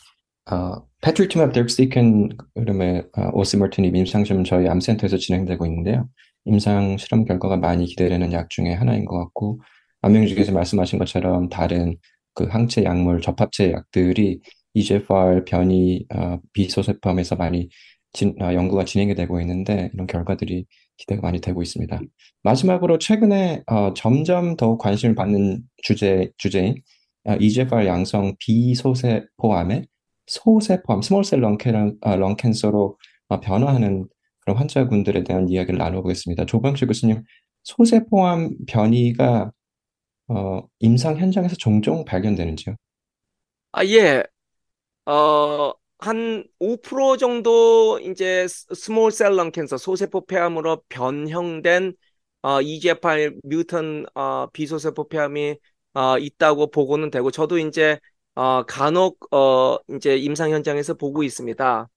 패트리투맵 디룩스테칸 그다음에 오시머티닙 임상시험은 저희 암센터에서 진행되고 있는데요. 임상 실험 결과가 많이 기대되는 약 중에 하나인 것 같고 안명주께서 말씀하신 것처럼 다른 그 항체 약물 접합체 약들이 EGFR 변이 비소세포암에서 많이 연구가 진행이 되고 있는데 이런 결과들이 기대가 많이 되고 있습니다. 마지막으로 최근에 점점 더욱 관심을 받는 주제인 EGFR 양성 비소세포암의 소세포암, 스몰셀 런캔서로 변화하는 그런 환자군들에 대한 이야기를 나눠보겠습니다. 조방식 교수님, 소세포암 변이가 임상 현장에서 종종 발견되는지요? 예. 한 5% 정도 이제 스몰셀 런캔서, 소세포 폐암으로 변형된 EGFR 뮤턴 비소세포 폐암이 있다고 보고는 되고 저도 이제 간혹 이제 임상 현장에서 보고 있습니다.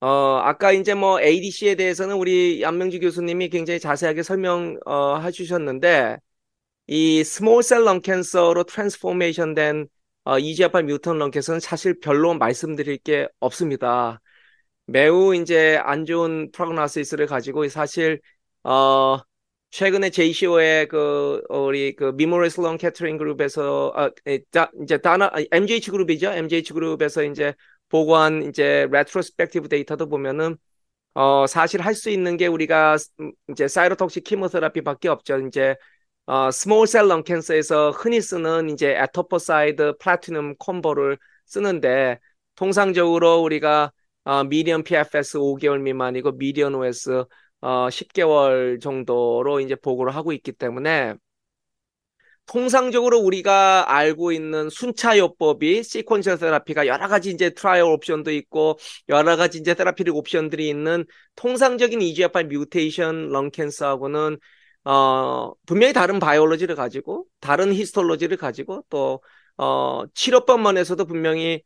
아까 이제 뭐 ADC에 대해서는 우리 안명주 교수님이 굉장히 자세하게 설명해 주셨는데 이 스몰셀 런캔서로 트랜스포메이션 된 EGFR 뮤턴 런캔서는 사실 별로 말씀드릴 게 없습니다. 매우 이제 안 좋은 프로그노시스를 가지고 사실 최근에 JCO의 그 우리 그 미모리스 런 캐터링 그룹에서 이제 MGH 그룹이죠. MGH 그룹에서 이제 보고한 이제 레트로스펙티브 데이터도 보면은 사실 할 수 있는 게 우리가 이제 사이로톡식 키모테라피밖에 없죠. 이제 스몰셀 런캔서에서 흔히 쓰는 이제 에토포사이드 플래티넘 콤보를 쓰는데 통상적으로 우리가 미디언 PFS 5개월 미만이고 미디언 OS 10개월 정도로 이제 보고를 하고 있기 때문에 통상적으로 우리가 알고 있는 순차요법이 시퀀셜 테라피가 여러 가지 이제 트라이얼 옵션도 있고 여러 가지 이제 테라피릭 옵션들이 있는 통상적인 EGFR 뮤테이션 런캔서하고는 분명히 다른 바이올로지를 가지고 다른 히스톨로지를 가지고 또 치료법만에서도 분명히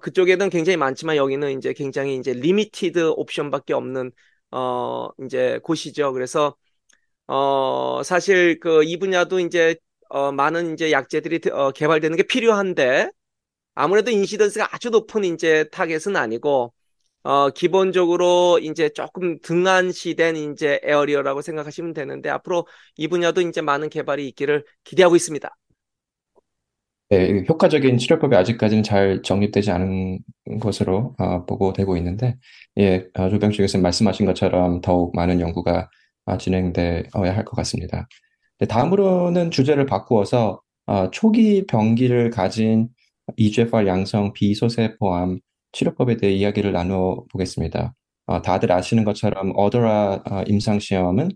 그쪽에는 굉장히 많지만 여기는 이제 굉장히 이제 리미티드 옵션밖에 없는 이제 곳이죠. 그래서 사실 그 이 분야도 이제 많은 이제 약제들이 개발되는 게 필요한데 아무래도 인시던스가 아주 높은 이제 타겟은 아니고 기본적으로 이제 조금 등한시된 이제 에어리어라고 생각하시면 되는데 앞으로 이 분야도 이제 많은 개발이 있기를 기대하고 있습니다. 네, 효과적인 치료법이 아직까지는 잘 정립되지 않은 것으로 보고되고 있는데 예, 조병식 교수님 말씀하신 것처럼 더욱 많은 연구가 진행되어야 할 것 같습니다. 네, 다음으로는 주제를 바꾸어서 초기 병기를 가진 EGFR 양성 비소세포암 치료법에 대해 이야기를 나눠보겠습니다. 다들 아시는 것처럼 어더라 임상시험은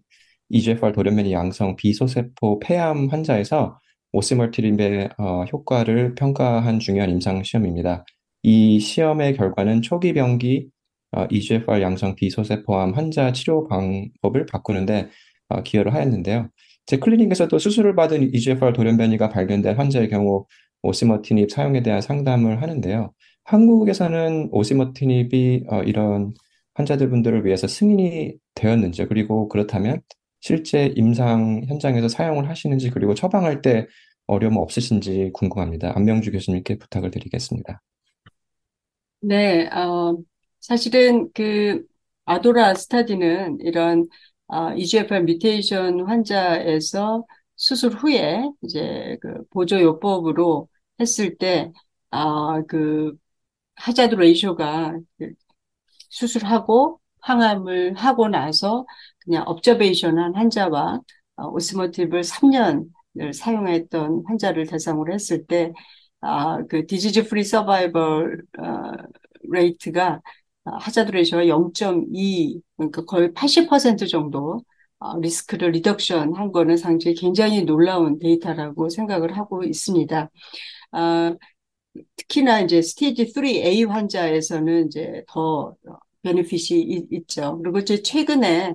EGFR 돌연변이 양성 비소세포 폐암 환자에서 오시멀티립의 효과를 평가한 중요한 임상시험입니다. 이 시험의 결과는 초기 병기 EGFR 양성 비소세 포함 환자 치료 방법을 바꾸는데 기여를 하였는데요. 제 클리닉에서도 수술을 받은 EGFR 돌연변이가 발견된 환자의 경우 오시머티닙 사용에 대한 상담을 하는데요. 한국에서는 오시머티닙이 이런 환자들분들을 위해서 승인이 되었는지, 그리고 그렇다면 실제 임상 현장에서 사용을 하시는지, 그리고 처방할 때 어려움 없으신지 궁금합니다. 안명주 교수님께 부탁을 드리겠습니다. 네, 사실은 그 아도라 스타디는 이런 EGFR 뮤테이션 환자에서 수술 후에 이제 그 보조요법으로 했을 때 그 하자드 레이쇼가 수술하고 항암을 하고 나서 그냥 업저베이션한 환자와 오시머티닙을 3년을 사용했던 환자를 대상으로 했을 때 그 디지즈 프리 서바이벌 레이트가 하자드 레이쇼가 0.2, 그러니까 거의 80% 정도 리스크를 리덕션 한 거는 상당히 굉장히 놀라운 데이터라고 생각을 하고 있습니다. 특히나 이제 스테이지 3A 환자에서는 이제 더 베네핏이 있죠. 그리고 이제 최근에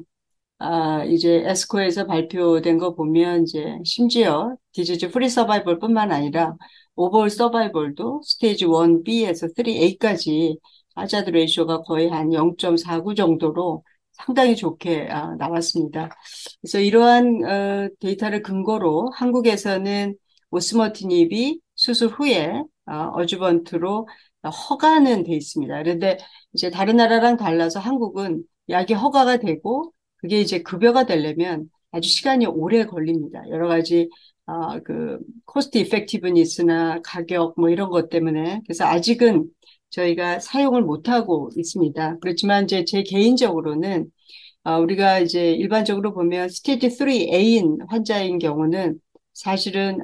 이제 에스코에서 발표된 거 보면 이제 심지어 디지즈 프리 서바이벌 뿐만 아니라 오버올 서바이벌도 스테이지 1B에서 3A까지 하자드 레이쇼가 거의 한 0.49 정도로 상당히 좋게 나왔습니다. 그래서 이러한 데이터를 근거로 한국에서는 오시머티닙이 수술 후에 어주번트로 허가는 돼 있습니다. 그런데 이제 다른 나라랑 달라서 한국은 약이 허가가 되고 그게 이제 급여가 되려면 아주 시간이 오래 걸립니다. 여러 가지 그 코스트 이펙티브니스나 가격 뭐 이런 것 때문에, 그래서 아직은 저희가 사용을 못 하고 있습니다. 그렇지만 이제 제 개인적으로는 우리가 이제 일반적으로 보면 스테이지 3A인 환자인 경우는 사실은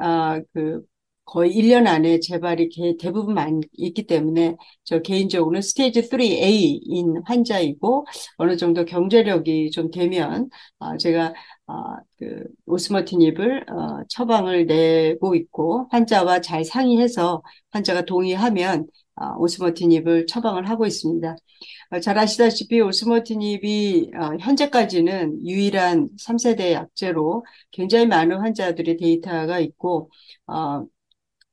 그 거의 1년 안에 재발이 대부분 많이 있기 때문에 저 개인적으로는 스테이지 3A인 환자이고 어느 정도 경제력이 좀 되면 제가 그 오시머티닙을 처방을 내고 있고 환자와 잘 상의해서 환자가 동의하면 오시머티닙을 처방을 하고 있습니다. 잘 아시다시피 오시머티닙이 현재까지는 유일한 3세대 약제로 굉장히 많은 환자들의 데이터가 있고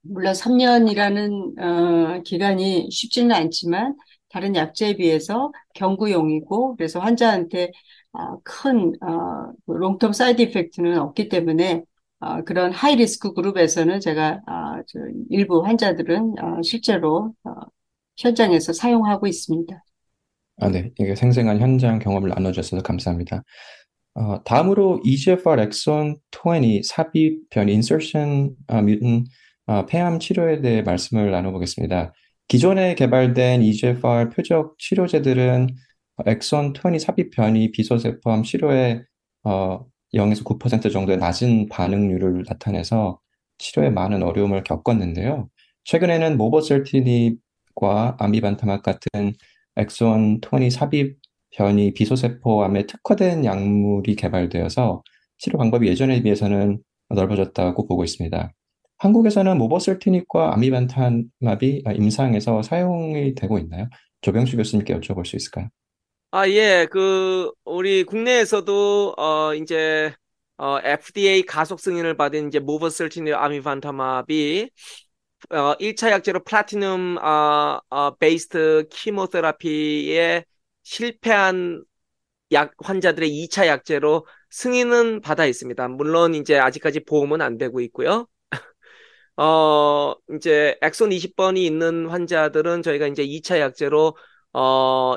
물론 3년이라는 기간이 쉽지는 않지만 다른 약제에 비해서 경구용이고, 그래서 환자한테 큰 롱텀 사이드 이펙트는 없기 때문에 그런 하이 리스크 그룹에서는 제가 일부 환자들은 실제로 현장에서 사용하고 있습니다. 네, 이게 생생한 현장 경험을 나눠주셔서 감사합니다. 다음으로 EGFR exon 20 삽입 변이 인서션 뮤턴 폐암 치료에 대해 말씀을 나눠보겠습니다. 기존에 개발된 EGFR 표적 치료제들은 엑손 20 삽입 변이 비소세 포함 치료에 0에서 9% 정도의 낮은 반응률을 나타내서 치료에 많은 어려움을 겪었는데요. 최근에는 모버셀티닙과 아미반타막 같은 엑손 20 삽입 변이 비소세포암에 특화된 약물이 개발되어서 치료 방법이 예전에 비해서는 넓어졌다고 보고 있습니다. 한국에서는 모버셀티닙과 아미반타마비 임상에서 사용이 되고 있나요? 조병수 교수님께 여쭤볼 수 있을까요? 예, 우리 국내에서도, 이제, FDA 가속 승인을 받은 이제 모버셀티닙 아미반타마비, 1차 약제로 플래티넘, 베이스드 키모테라피에 실패한 약 환자들의 2차 약제로 승인은 받아 있습니다. 물론 이제 아직까지 보험은 안 되고 있고요. 이제 엑손 20번이 있는 환자들은 저희가 이제 2차 약제로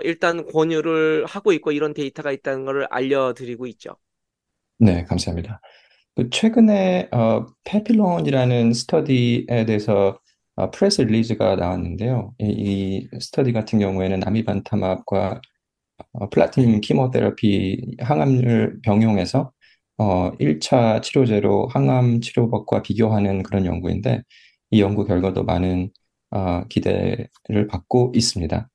일단 권유를 하고 있고 이런 데이터가 있다는 걸 알려드리고 있죠. 네, 감사합니다. 최근에 페필론이라는 스터디에 대해서 프레스 릴리즈가 나왔는데요. 이 스터디 같은 경우에는 아미반타맙과 플라티늄 키모테라피 항암을 병용해서 1차 치료제로 항암 치료법과 비교하는 그런 연구인데, 이 연구 결과도 많은 기대를 받고 있습니다.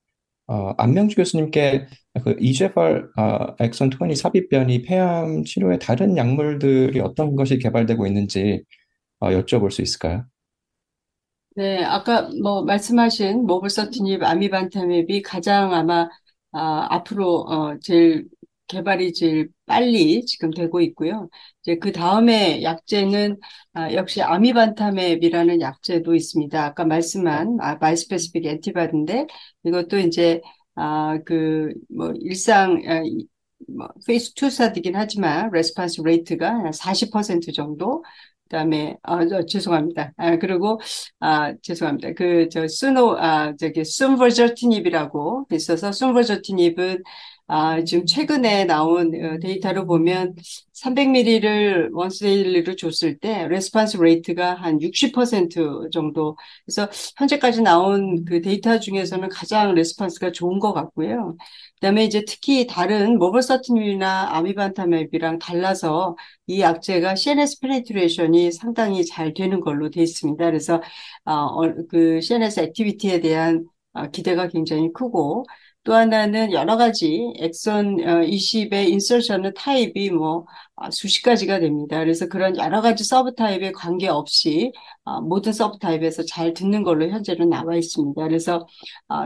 안명주 교수님께 그 EGFR 엑손 20 삽입 변이 폐암 치료에 다른 약물들이 어떤 것이 개발되고 있는지 여쭤볼 수 있을까요? 네, 아까 말씀하신 모벌서티닙, 아미반타맵이 가장 아마 앞으로 제일 개발이 제일 빨리 지금 되고 있고요. 이제 그 다음에 약제는 역시 아미반타맵이라는 약제도 있습니다. 아까 말씀한 바이스페시픽 엔티바디인데 이것도 이제 일상 페이스 2 스타디긴 하지만 레스폰스 레이트가 40% 정도. 그다음에 죄송합니다. 그리고 죄송합니다. 순버저티닙이라고 있어서 순버저티닙은 지금 최근에 나온 데이터로 보면 300ml를 원스데일리로 줬을 때 레스폰스 레이트가 한 60% 정도. 그래서 현재까지 나온 그 데이터 중에서는 가장 레스폰스가 좋은 것 같고요. 그다음에 이제 특히 다른 모벌서티닙이나 아미반타맵이랑 달라서 이 약제가 CNS 페네트레이션이 상당히 잘 되는 걸로 돼 있습니다. 그래서 CNS 액티비티에 대한 기대가 굉장히 크고. 또 하나는 여러 가지 엑선 20의 인서션의 타입이 수십 가지가 됩니다. 그래서 그런 여러 가지 서브 타입에 관계없이 모든 서브 타입에서 잘 듣는 걸로 현재로 나와 있습니다. 그래서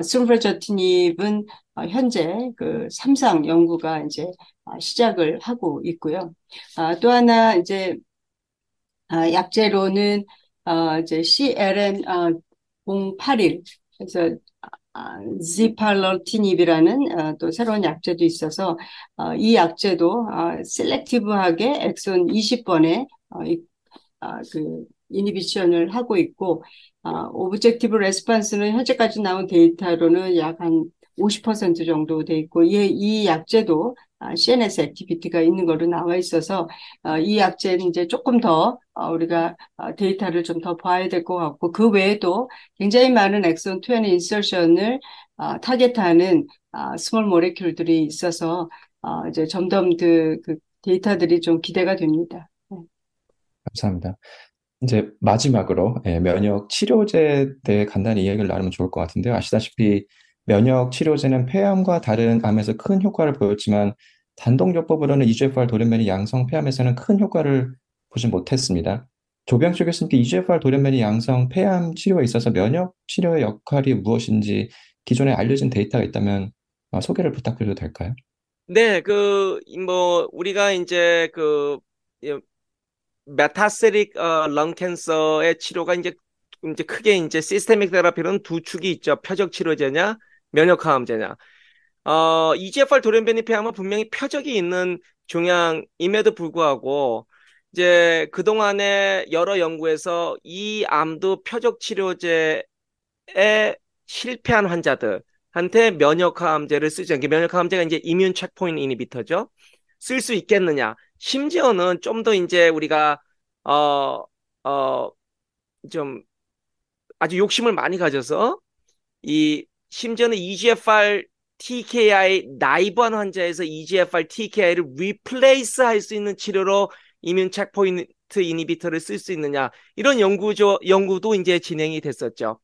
순버저티닙은 현재 그 3상 연구가 이제 시작을 하고 있고요. 또 하나 이제 약제로는 이제 CLN 081 그래서 지팔러티닙이라는 또 새로운 약제도 있어서 이 약제도 셀렉티브하게 엑손 20번에 이니비션을 하고 있고 오브젝티브 레스판스는 현재까지 나온 데이터로는 약 한 50% 정도 돼 있고 이 약제도 CNS 액티비티가 있는 걸로 나와 있어서 이 약제는 이제 조금 더 우리가 데이터를 좀 더 봐야 될 것 같고 그 외에도 굉장히 많은 엑손 20 인서션을 타겟하는 스몰 모레큘들이 있어서 이제 점점 그 데이터들이 좀 기대가 됩니다. 네. 감사합니다. 이제 마지막으로 면역 치료제에 대해 간단히 이야기를 나누면 좋을 것 같은데요. 아시다시피 면역 치료제는 폐암과 다른 암에서 큰 효과를 보였지만 단독요법으로는 EGFR 돌연변이 양성 폐암에서는 큰 효과를 보지 못했습니다. 조병철 교수님께 EGFR 돌연변이 양성 폐암 치료에 있어서 면역 치료의 역할이 무엇인지 기존에 알려진 데이터가 있다면 소개를 부탁드려도 될까요? 네, 우리가 이제 메타스테릭 렁 캔서의 치료가 이제 크게 이제 시스테믹 테라피로는 두 축이 있죠. 표적 치료제냐 면역항암제냐. EGFR 돌연변이 폐암은 분명히 표적이 있는 종양임에도 불구하고 이제 그동안의 여러 연구에서 이 암도 표적 치료제에 실패한 환자들한테 면역항암제를 쓰죠. 면역항암제가 이제 이뮨 체크포인트 인히비터죠. 쓸 수 있겠느냐. 심지어는 좀 더 이제 우리가 좀 아주 욕심을 많이 가져서 심지어는 EGFR TKI 나이브한 환자에서 EGFR TKI를 리플레이스 할 수 있는 치료로 이뮨 체크포인트 인히비터를 쓸 수 있느냐. 이런 연구도 이제 진행이 됐었죠.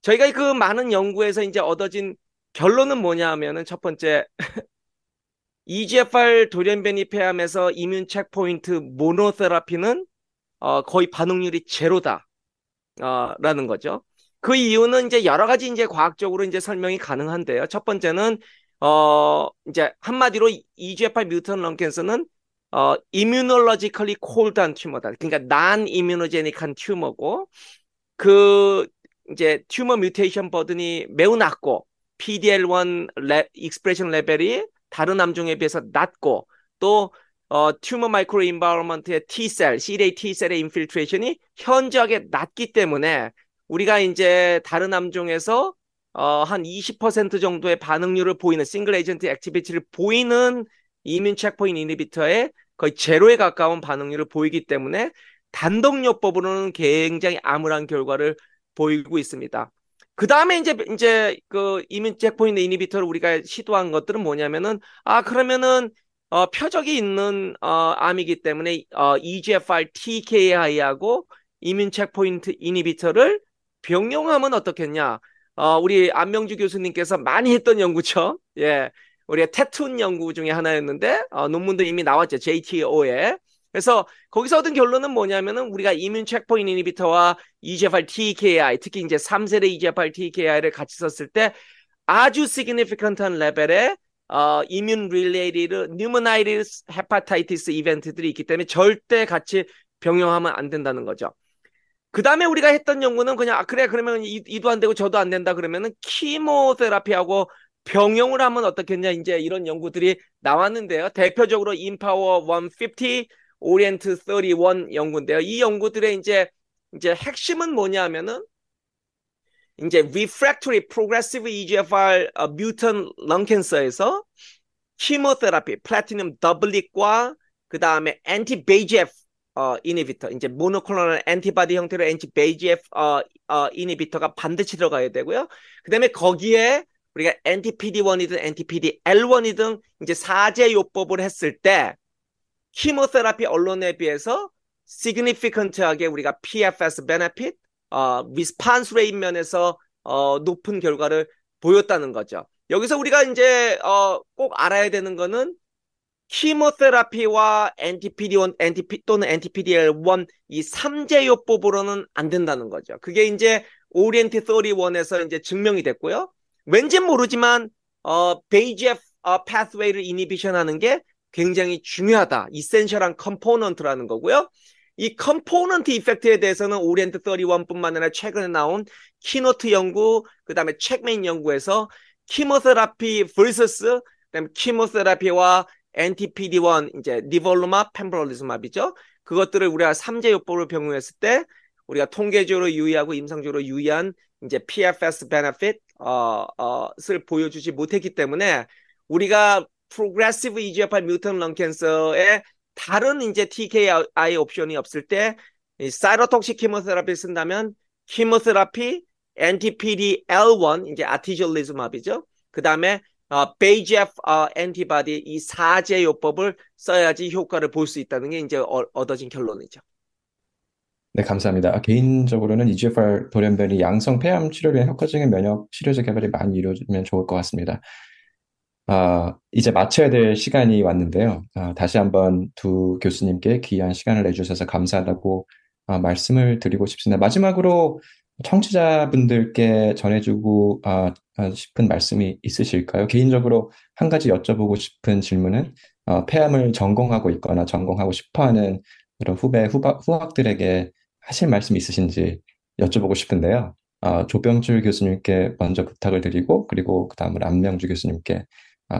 저희가 그 많은 연구에서 이제 얻어진 결론은 뭐냐 하면은 첫 번째, EGFR 돌연변이 폐암에서 이뮨 체크포인트 모노테라피는 거의 반응률이 제로다. 라는 거죠. 그 이유는 이제 여러 가지 이제 과학적으로 이제 설명이 가능한데요. 첫 번째는 이제 한마디로 EGFR 뮤턴 런캔서는 immunologically cold한 튜머다. 그러니까 non-immunogenic한 튜머고 그 이제 튜머 뮤테이션 버든이 매우 낮고 PD-L1 익스프레션 레벨이 다른 암종에 비해서 낮고 또 튜머 마이크로 인바이러먼트의 T셀, CD8 T셀의 인필트레이션이 현저하게 낮기 때문에 우리가 이제 다른 암종에서 한 20% 정도의 반응률을 보이는 싱글 에이전트 액티비티를 보이는 이뮨 체크포인트 인히비터에 거의 제로에 가까운 반응률을 보이기 때문에 단독요법으로는 굉장히 암울한 결과를 보이고 있습니다. 그다음에 이제 그 이뮨 체크포인트 인히비터를 우리가 시도한 것들은 뭐냐면은 그러면은 표적이 있는 암이기 때문에 EGFR TKI하고 이뮨 체크포인트 인히비터를 병용하면 어떻겠냐. 우리 안명주 교수님께서 많이 했던 연구죠. 예, 우리의 태툰 연구 중에 하나였는데 논문도 이미 나왔죠. JTO에 그래서 거기서 얻은 결론은 뭐냐면은 우리가 이뮨 체크포인트 인히비터와 EGFR TKI, 특히 이제 3세대 EGFR TKI를 같이 썼을 때 아주 significant한 레벨의 immune related pneumonitis, hepatitis 이벤트들이 있기 때문에 절대 같이 병용하면 안 된다는 거죠. 그 다음에 우리가 했던 연구는 그냥 아 그래 그러면 이도 안 되고 저도 안 된다 그러면은 키모테라피하고 병용을 하면 어떻겠냐 이제 이런 연구들이 나왔는데요. 대표적으로 인파워 150, 오리엔트 31 연구인데요. 이 연구들의 이제 핵심은 뭐냐면은 이제 refractory progressive EGFR mutant lung cancer에서 키모테라피, 플래티넘 더블릭과 그 다음에 anti-VEGF inhibitor, 이제 모노클로널 antibody 형태로 anti-VEGF inhibitor가 반드시 들어가야 되고요. 그 다음에 거기에 우리가 anti-PD1이든 anti-PD-L1이든 이제 사제 요법을 했을 때 키모테라피 언론에 비해서 significant하게 우리가 PFS benefit, response rate 면에서 높은 결과를 보였다는 거죠. 여기서 우리가 이제 꼭 알아야 되는 거는 키모테라피와 anti-PD1, 또는 anti-PD-L1 이 3제 요법으로는 안 된다는 거죠. 그게 이제 오리엔트 31에서 이제 증명이 됐고요. 왠지 모르지만 VEGF pathway를 inhibition 하는 게 굉장히 중요하다. 이센셜한 컴포넌트라는 거고요. 이 컴포넌트 이펙트에 대해서는 오리엔트 31뿐만 아니라 최근에 나온 키노트 연구, 그다음에 책메인 연구에서 키모테라피 vs 그다음에 키모테라피와 anti-PD1 이제 니볼루맙, 펜브롤리즈맙이죠. 그것들을 우리가 3제 요법으로 병용했을 때 우리가 통계적으로 유의하고 임상적으로 유의한 이제 PFS benefit 을 보여주지 못했기 때문에 우리가 progressive EGFR mutant lung cancer에 다른 이제 TKI 옵션이 없을 때 사이로톡식 키모테라피 쓴다면 키모테라피, anti-PD-L1 이제 아티졸리즘합이죠. 그다음에 VEGF antibody 이 4제 요법을 써야지 효과를 볼 수 있다는 게 이제 얻어진 결론이죠. 네, 감사합니다. 개인적으로는 EGFR 돌연변이 양성 폐암 치료를 위한 효과적인 면역 치료제 개발이 많이 이루어지면 좋을 것 같습니다. 이제 마쳐야 될 시간이 왔는데요. 다시 한번 두 교수님께 귀한 시간을 내주셔서 감사하다고 말씀을 드리고 싶습니다. 마지막으로 청취자분들께 전해주고 싶은 말씀이 있으실까요? 개인적으로 한 가지 여쭤보고 싶은 질문은 폐암을 전공하고 있거나 전공하고 싶어하는 그런 후학들에게 하실 말씀 있으신지 여쭤보고 싶은데요. 조병출 교수님께 먼저 부탁을 드리고 그리고 그 다음으로 안명주 교수님께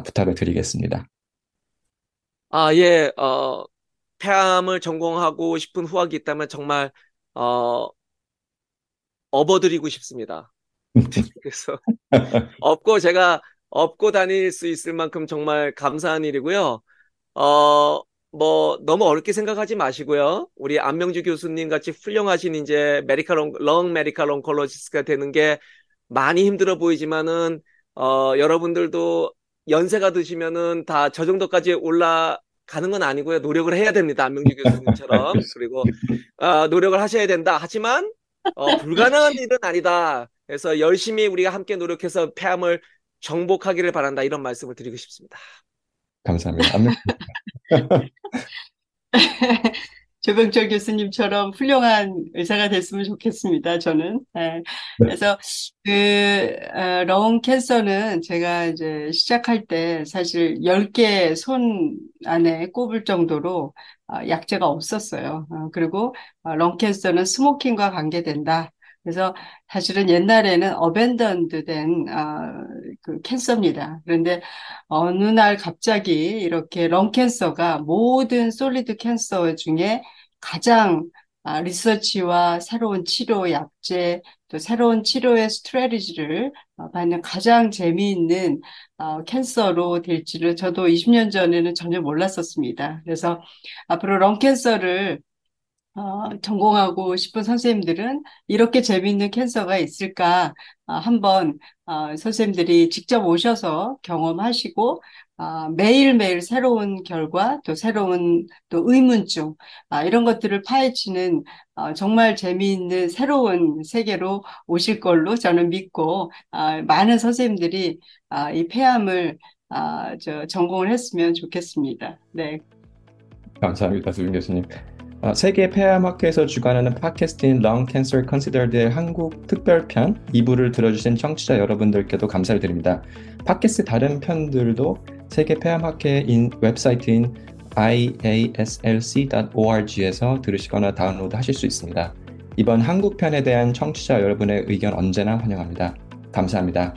부탁을 드리겠습니다. 예. 폐암을 전공하고 싶은 후학이 있다면 정말 업어드리고 싶습니다. 그래서 제가 업고 다닐 수 있을 만큼 정말 감사한 일이고요. 너무 어렵게 생각하지 마시고요. 우리 안명주 교수님 같이 훌륭하신 이제 런 메디컬 온콜로지스트가 되는 게 많이 힘들어 보이지만은, 여러분들도 연세가 드시면은 다 저 정도까지 올라가는 건 아니고요. 노력을 해야 됩니다. 안명주 교수님처럼. 그리고, 노력을 하셔야 된다. 하지만, 불가능한 일은 아니다. 그래서 열심히 우리가 함께 노력해서 폐암을 정복하기를 바란다. 이런 말씀을 드리고 싶습니다. 감사합니다. 조병철 교수님처럼 훌륭한 의사가 됐으면 좋겠습니다. 저는. 네. 그래서 런 캔서는 제가 이제 시작할 때 사실 10개 손 안에 꼽을 정도로 약제가 없었어요. 그리고 런 캔서는 스모킹과 관계된다. 그래서 사실은 옛날에는 어벤던드 된 그 캔서입니다. 그런데 어느 날 갑자기 이렇게 런 캔서가 모든 솔리드 캔서 중에 가장 리서치와 새로운 치료 약제 또 새로운 치료의 스트래티지를 받는 가장 재미있는 캔서로 될지를 저도 20년 전에는 전혀 몰랐었습니다. 그래서 앞으로 런 캔서를 전공하고 싶은 선생님들은 이렇게 재미있는 캔서가 있을까 한번 선생님들이 직접 오셔서 경험하시고 매일매일 새로운 결과 또 새로운 또 의문증 이런 것들을 파헤치는 정말 재미있는 새로운 세계로 오실 걸로 저는 믿고 많은 선생님들이 이 폐암을 전공을 했으면 좋겠습니다. 네. 감사합니다, 수빈 교수님. 세계 폐암학회에서 주관하는 팟캐스트인 Lung Cancer Considered의 한국 특별편 2부를 들어주신 청취자 여러분들께도 감사를 드립니다. 팟캐스트 다른 편들도 세계 폐암학회 웹사이트인 iaslc.org에서 들으시거나 다운로드하실 수 있습니다. 이번 한국편에 대한 청취자 여러분의 의견 언제나 환영합니다. 감사합니다.